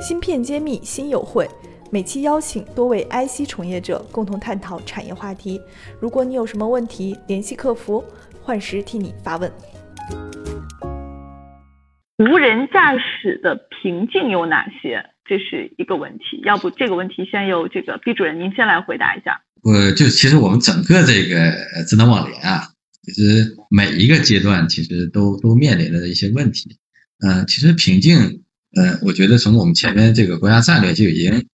芯片揭秘新友会，每期邀请多位 IC 从业者共同探讨产业话题。如果你有什么问题，联系客服，幻时替你发问。无人驾驶的瓶颈有哪些？这是一个问题，要不这个问题先由这个毕主任您先来回答一下。就其实我们整个这个智能网联啊，其实每一个阶段其实都面临的一些问题。其实瓶颈，我觉得从我们前面这个国家战略就已经，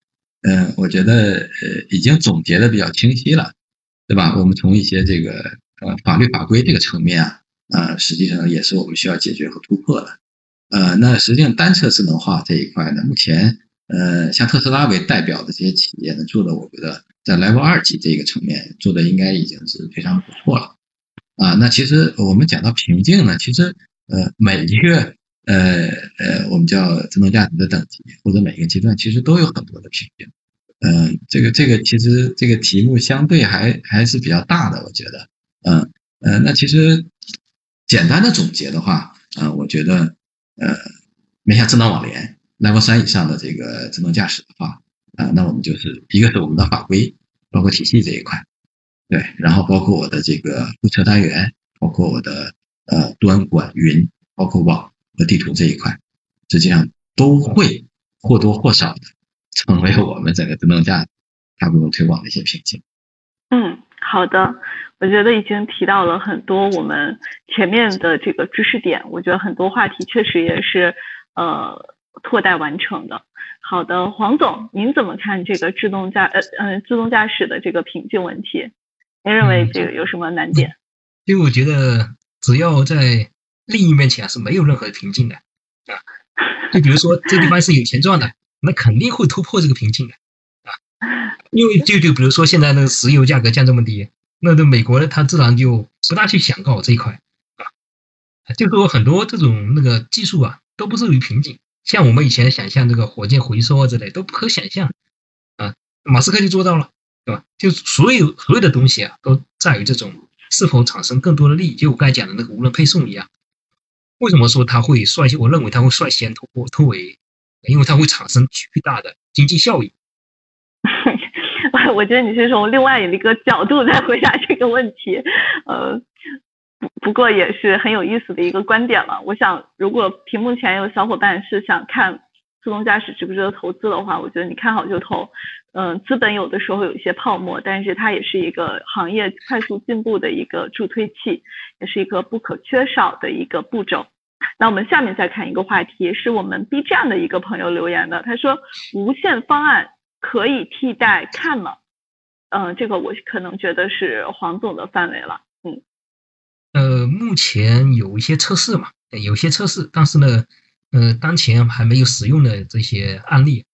我觉得已经总结的比较清晰了，对吧？我们从一些这个法律法规这个层面啊，实际上也是我们需要解决和突破的。那实际上单车智能化这一块呢，目前像特斯拉为代表的这些企业呢，做的我觉得在 Level 2级这个层面做的应该已经是非常不错了。那其实我们讲到瓶颈呢，其实每一个我们叫自动驾驶的等级或者每一个阶段其实都有很多的瓶颈。这个其实这个题目相对还是比较大的，我觉得。那其实简单的总结的话，我觉得面向智能网联 Level 3以上的这个智能驾驶的话，那我们就是一个是我们的法规包括体系这一块，对，然后包括我的这个路车单元，包括我的端管云，包括网和地图这一块，实际上都会或多或少的成为我们整个智能驾驶大规模推广的一些瓶颈。好的，我觉得已经提到了很多我们前面的这个知识点，我觉得很多话题确实也是拓待完成的。好的，黄总，您怎么看这个自动驾驶的这个瓶颈问题？您认为这个有什么难点？因为我觉得只要在利益面前是没有任何瓶颈的啊。就比如说这地方是有钱赚的，那肯定会突破这个瓶颈的。因为就比如说现在那个石油价格降这么低，那对美国它自然就不大去想搞这一块啊。就说很多这种那个技术啊都不至于瓶颈，像我们以前想象这个火箭回收啊之类都不可想象啊，马斯克就做到了，对吧？就所有的东西啊都在于这种是否产生更多的利益，就我刚才讲的那个无人配送一样。为什么说它会率先？我认为它会率先突围，因为它会产生巨大的经济效益。我觉得你是从另外一个角度在回答这个问题，不过也是很有意思的一个观点了。我想如果屏幕前有小伙伴是想看自动驾驶值不值得投资的话，我觉得你看好就投。资本有的时候有一些泡沫，但是它也是一个行业快速进步的一个助推器，也是一个不可缺少的一个步骤。那我们下面再看一个话题，是我们 B 站的一个朋友留言的，他说无限方案可以替代CAN吗？这个我可能觉得是黄总的范围了。目前有一些测试嘛，有些测试，但是呢，当前还没有使用的这些案例，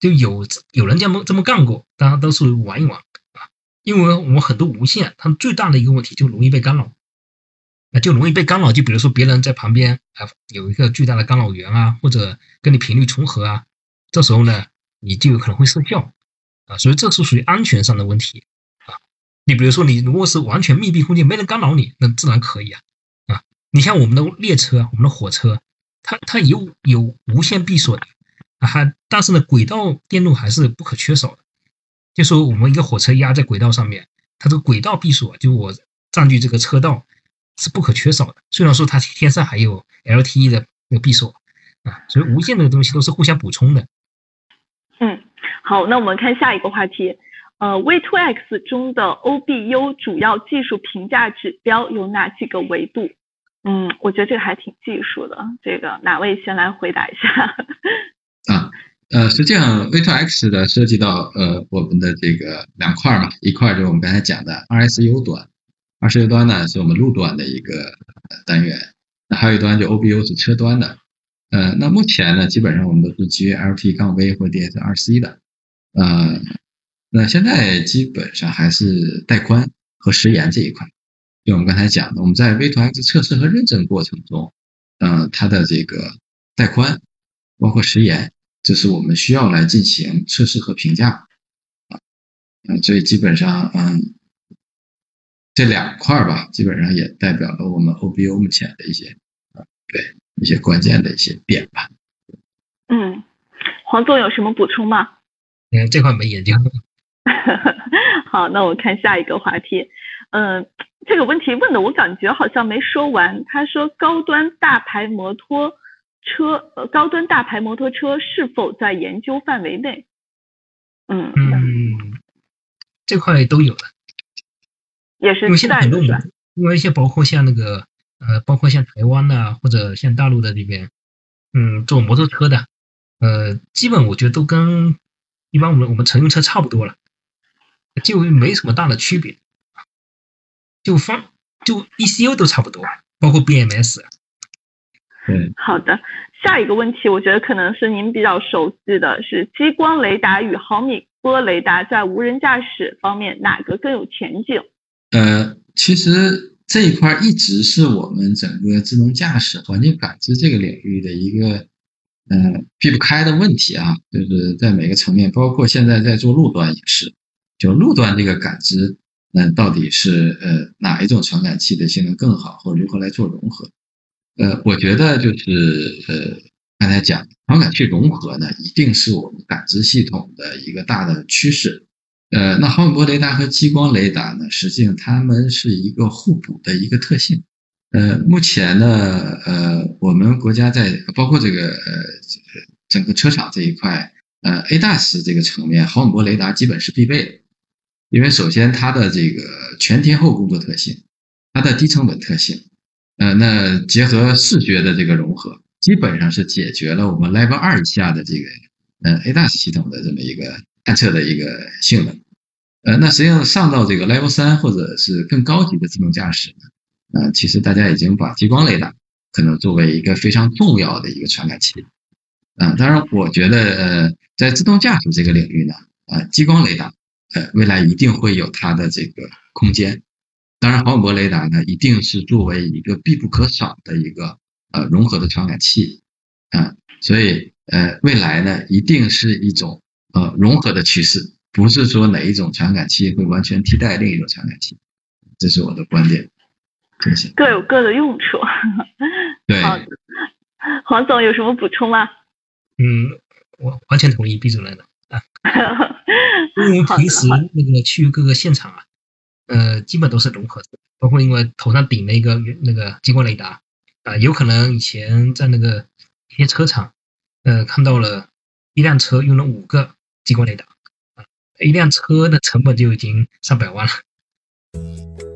就有人这么干过，大家都是玩一玩啊。因为我们很多无线，它最大的一个问题就容易被干扰，就比如说别人在旁边有一个巨大的干扰源啊，或者跟你频率重合啊，这时候呢，你就有可能会失效啊，所以这是属于安全上的问题啊。你比如说，你如果是完全密闭空间，没人干扰你，那自然可以啊。你像我们的列车、我们的火车，它有无线闭锁啊，但是呢，轨道电路还是不可缺少的。就说我们一个火车压在轨道上面，它这个轨道闭锁，就我占据这个车道是不可缺少的。虽然说它天上还有 LTE 的那个闭锁啊，所以无线这个东西都是互相补充的。好，那我们看下一个话题。V2X 中的 OBU 主要技术评价指标有哪几个维度？我觉得这个还挺技术的，这个哪位先来回答一下？实际上 V2X 的涉及到我们的这个两块嘛，一块就是我们刚才讲的 RSU 端 ，RSU 端呢是我们路端的一个单元，那还有一端就 OBU 是车端的。那目前呢，基本上我们都是基于 LT-V 或 DSRC 的，那现在基本上还是带宽和时延这一块，就我们刚才讲的，我们在 V2X 测试和认证过程中，它的这个带宽包括时延，这是我们需要来进行测试和评价，所以基本上这两块吧，基本上也代表了我们 OBU 目前的一些关键的一些点吧。黄总有什么补充吗？这块没研究。好，那我看下一个话题。这个问题问的我感觉好像没说完。他说高端大牌摩托车是否在研究范围内？这块都有了，也是期待的。因为一些包括像那个包括像台湾呐、或者像大陆的这边，做摩托车的，基本我觉得都跟一般我们乘用车差不多了，就没什么大的区别，就 ECU 都差不多，包括 BMS。好的，下一个问题我觉得可能是您比较熟悉的，是激光雷达与毫米波雷达在无人驾驶方面哪个更有前景？其实这一块一直是我们整个自动驾驶环境感知这个领域的一个避不开的问题啊，就是在每个层面，包括现在在做路段也是，就路段这个感知，到底是哪一种传感器的性能更好，或如何来做融合？我觉得就是刚才讲传感器融合呢，一定是我们感知系统的一个大的趋势。那毫米波雷达和激光雷达呢，实际上它们是一个互补的一个特性。目前呢，我们国家在包括这个整个车厂这一块，ADAS 这个层面，毫米波雷达基本是必备的，因为首先它的这个全天候工作特性，它的低成本特性，那结合视觉的这个融合，基本上是解决了我们 Level 2以下的这个ADAS 系统的这么一个探测的一个性能。那实际上上到这个 Level 3或者是更高级的自动驾驶呢，其实大家已经把激光雷达可能作为一个非常重要的一个传感器。当然我觉得在自动驾驶这个领域呢，激光雷达未来一定会有它的这个空间。当然毫米波雷达呢一定是作为一个必不可少的一个融合的传感器。所以未来呢一定是一种融合的趋势，不是说哪一种传感器会完全替代另一种传感器。这是我的观点。各有各的用处。对，黄总有什么补充吗？我完全同意毕主任的。因为平时那个去各个现场啊，基本都是融合的，包括因为头上顶了一个激光雷达啊，有可能以前在那个一些车厂，看到了一辆车用了5个激光雷达，一辆车的成本就已经300万了。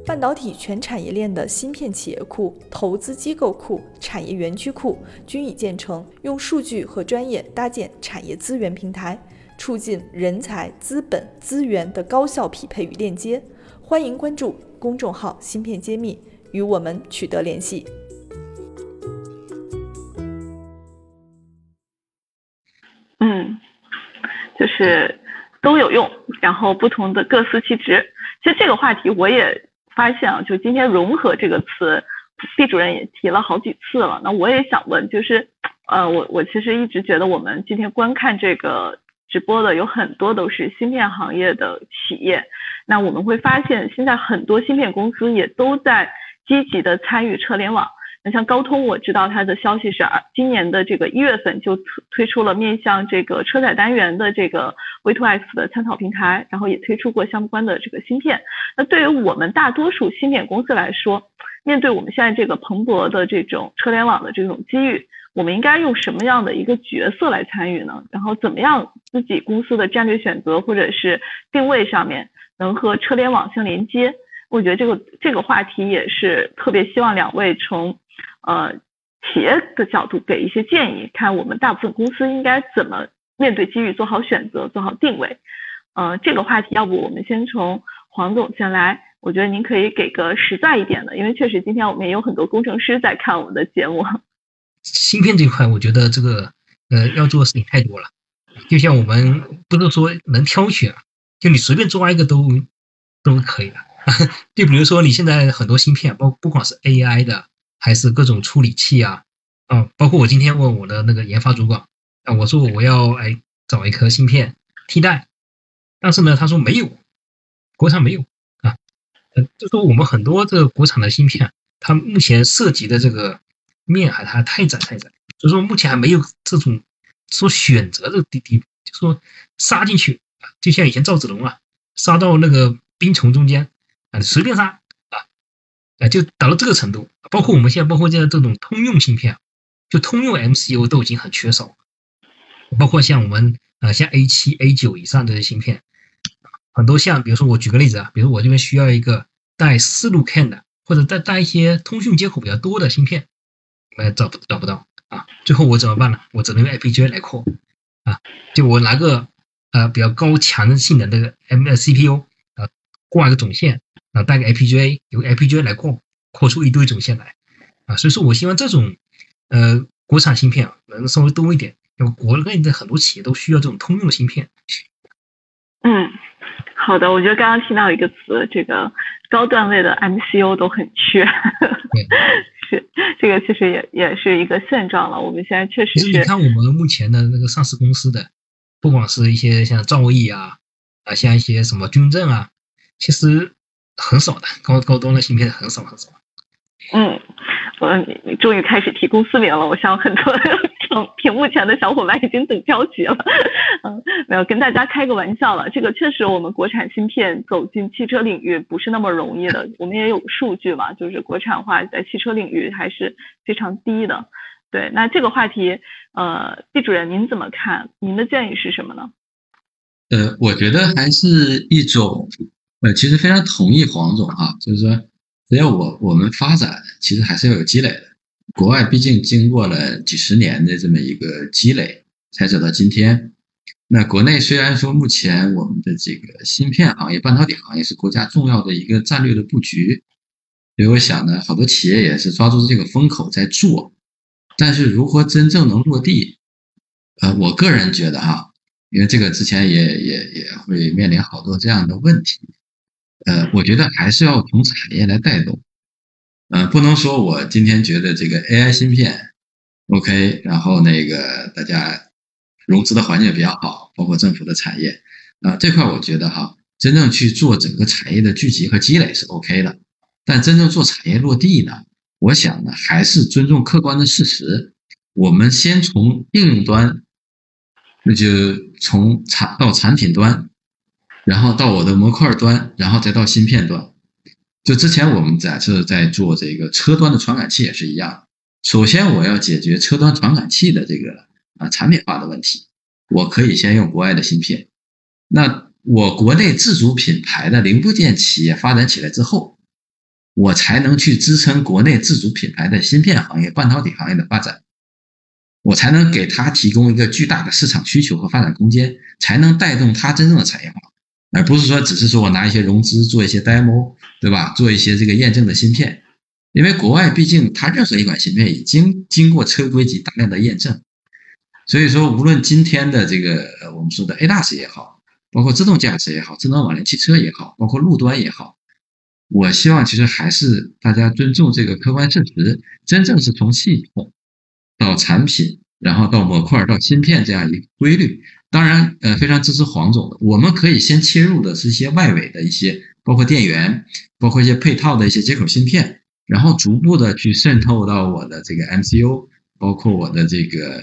半导体全产业链的芯片企业库、投资机构库、产业园区库均已建成，用数据和专业搭建产业资源平台，促进人才、资本、资源的高效匹配与链接。欢迎关注公众号“芯片揭秘”，与我们取得联系。就是都有用，然后不同的各司其职。其实这个话题我也发现啊，就今天融合这个词，毕主任也提了好几次了。那我也想问，就是我其实一直觉得我们今天观看这个直播的有很多都是芯片行业的企业，那我们会发现现在很多芯片公司也都在积极的参与车联网。那像高通，我知道它的消息是今年的这个1月份就推出了面向这个车载单元的这个 V2X 的参考平台，然后也推出过相关的这个芯片。那对于我们大多数芯片公司来说，面对我们现在这个蓬勃的这种车联网的这种机遇，我们应该用什么样的一个角色来参与呢？然后怎么样自己公司的战略选择或者是定位上面能和车联网相连接？我觉得这个话题也是特别希望两位从企业的角度给一些建议，看我们大部分公司应该怎么面对机遇，做好选择，做好定位。这个话题要不我们先从黄总先来，我觉得您可以给个实在一点的，因为确实今天我们也有很多工程师在看我们的节目。芯片这块我觉得这个要做的事情太多了，就像我们不是说能挑选，就你随便抓一个都可以了。就比如说你现在很多芯片，不管是 AI 的还是各种处理器啊，包括我今天问我的那个研发主管啊，我说我要找一颗芯片替代，但是呢他说没有，国产没有啊。就说我们很多这个国产的芯片，它目前涉及的这个面还它太窄，所以说目前还没有这种说选择这个底，就说杀进去，就像以前赵子龙啊，杀到那个兵虫中间啊，随便杀啊，就打到这个程度。包括我们现在，包括现在这种通用芯片，就通用 MCU 都已经很缺少，包括像我们像 A7、A9 以上的芯片，很多像比如说我举个例子啊，比如我这边需要一个带4路 CAN 的，或者带一些通讯接口比较多的芯片，找不到啊，最后我怎么办呢？我只能用 FPGA 来扩啊，就我拿个比较高强性的那个 CPU 啊，挂一个总线啊，带个 FPGA， 由 FPGA 来扩出一堆总线来啊，所以说我希望这种国产芯片啊能稍微多一点，因为国内的很多企业都需要这种通用的芯片。嗯，好的，我觉得刚刚听到一个词，这个高段位的 MCU 都很缺。是，这个其实也是一个现状了。我们现在确实是，你看我们目前的那个上市公司的，不管是一些像兆易啊，像一些什么军政啊，其实很少的高端的芯片很少很少。嗯，我终于开始提公司名了，我想很多屏幕前的小伙伴已经等着急了。没有，跟大家开个玩笑了。这个确实我们国产芯片走进汽车领域不是那么容易的，我们也有数据嘛，就是国产化在汽车领域还是非常低的。对，那这个话题毕主任您怎么看？您的建议是什么呢？我觉得还是一种其实非常同意黄总啊，就是说只要我们发展其实还是要有积累的。国外毕竟经过了几十年的这么一个积累才走到今天。那国内虽然说目前我们的这个芯片行业半导体行业是国家重要的一个战略的布局，所以我想呢好多企业也是抓住这个风口在做，但是如何真正能落地，我个人觉得哈，因为这个之前也会面临好多这样的问题，我觉得还是要从产业来带动。不能说我今天觉得这个 AI 芯片 OK， 然后那个大家融资的环境比较好，包括政府的产业这块我觉得哈，真正去做整个产业的聚集和积累是 OK 的，但真正做产业落地呢，我想呢还是尊重客观的事实，我们先从应用端，那就从到产品端，然后到我的模块端，然后再到芯片端。就之前我们假设在做这个车端的传感器也是一样，首先我要解决车端传感器的这个产品化的问题，我可以先用国外的芯片。那我国内自主品牌的零部件企业发展起来之后，我才能去支撑国内自主品牌的芯片行业、半导体行业的发展，我才能给它提供一个巨大的市场需求和发展空间，才能带动它真正的产业化。而不是说只是说我拿一些融资做一些 demo， 对吧，做一些这个验证的芯片。因为国外毕竟它任何一款芯片已经经过车规级大量的验证，所以说无论今天的这个我们说的 ADAS 也好，包括自动驾驶也好，智能网联汽车也好，包括路端也好，我希望其实还是大家尊重这个客观事实，真正是从系统到产品，然后到模块到芯片这样一个规律。当然非常支持黄总的，我们可以先切入的是一些外围的一些，包括电源，包括一些配套的一些接口芯片，然后逐步的去渗透到我的这个 MCU， 包括我的这个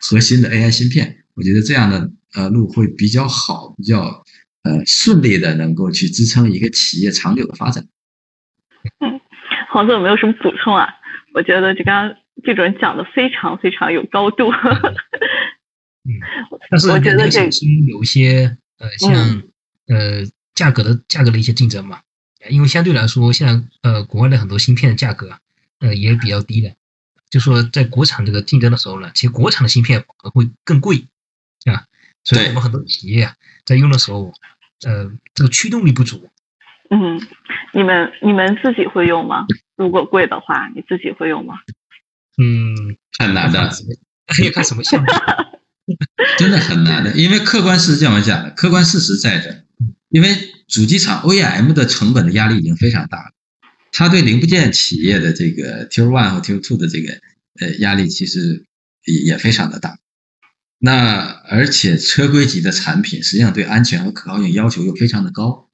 核心的 AI 芯片。我觉得这样的路会比较好，比较顺利的能够去支撑一个企业长久的发展。黄总有没有什么补充啊？我觉得这刚毕主任讲的非常非常有高度。但是我觉得这有一些像价格的一些竞争嘛，因为相对来说现在国外的很多芯片的价格也比较低的，就说在国产这个竞争的时候呢，其实国产的芯片会更贵啊，所以我们很多企业在用的时候这个驱动力不足。嗯，你们自己会用吗？如果贵的话你自己会用吗？嗯，很难的，要看什么项目。真的很难的，因为客观事实这样讲的，客观事实在这，因为主机厂 OEM 的成本的压力已经非常大了，它对零部件企业的这个 Tier 1 和 Tier 2 的这个压力其实也非常的大。那而且车规级的产品实际上对安全和可靠性要求又非常的高，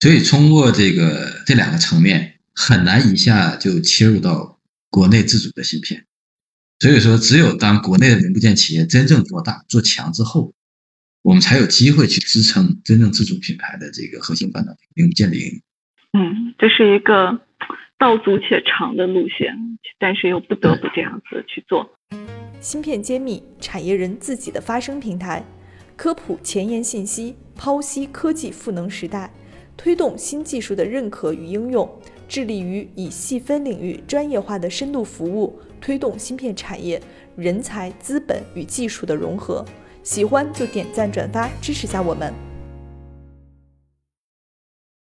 所以通过这两个层面很难一下就切入到国内自主的芯片。所以说只有当国内的零部件企业真正做大做强之后，我们才有机会去支撑真正自主品牌的这个核心半导体零部件的应用。嗯，这是一个道阻且长的路线，但是又不得不这样子去做。芯片揭秘，产业人自己的发声平台，科普前沿信息，剖析科技赋能时代，推动新技术的认可与应用，致力于以细分领域专业化的深度服务，推动芯片产业人才、资本与技术的融合。喜欢就点赞转发支持下我们。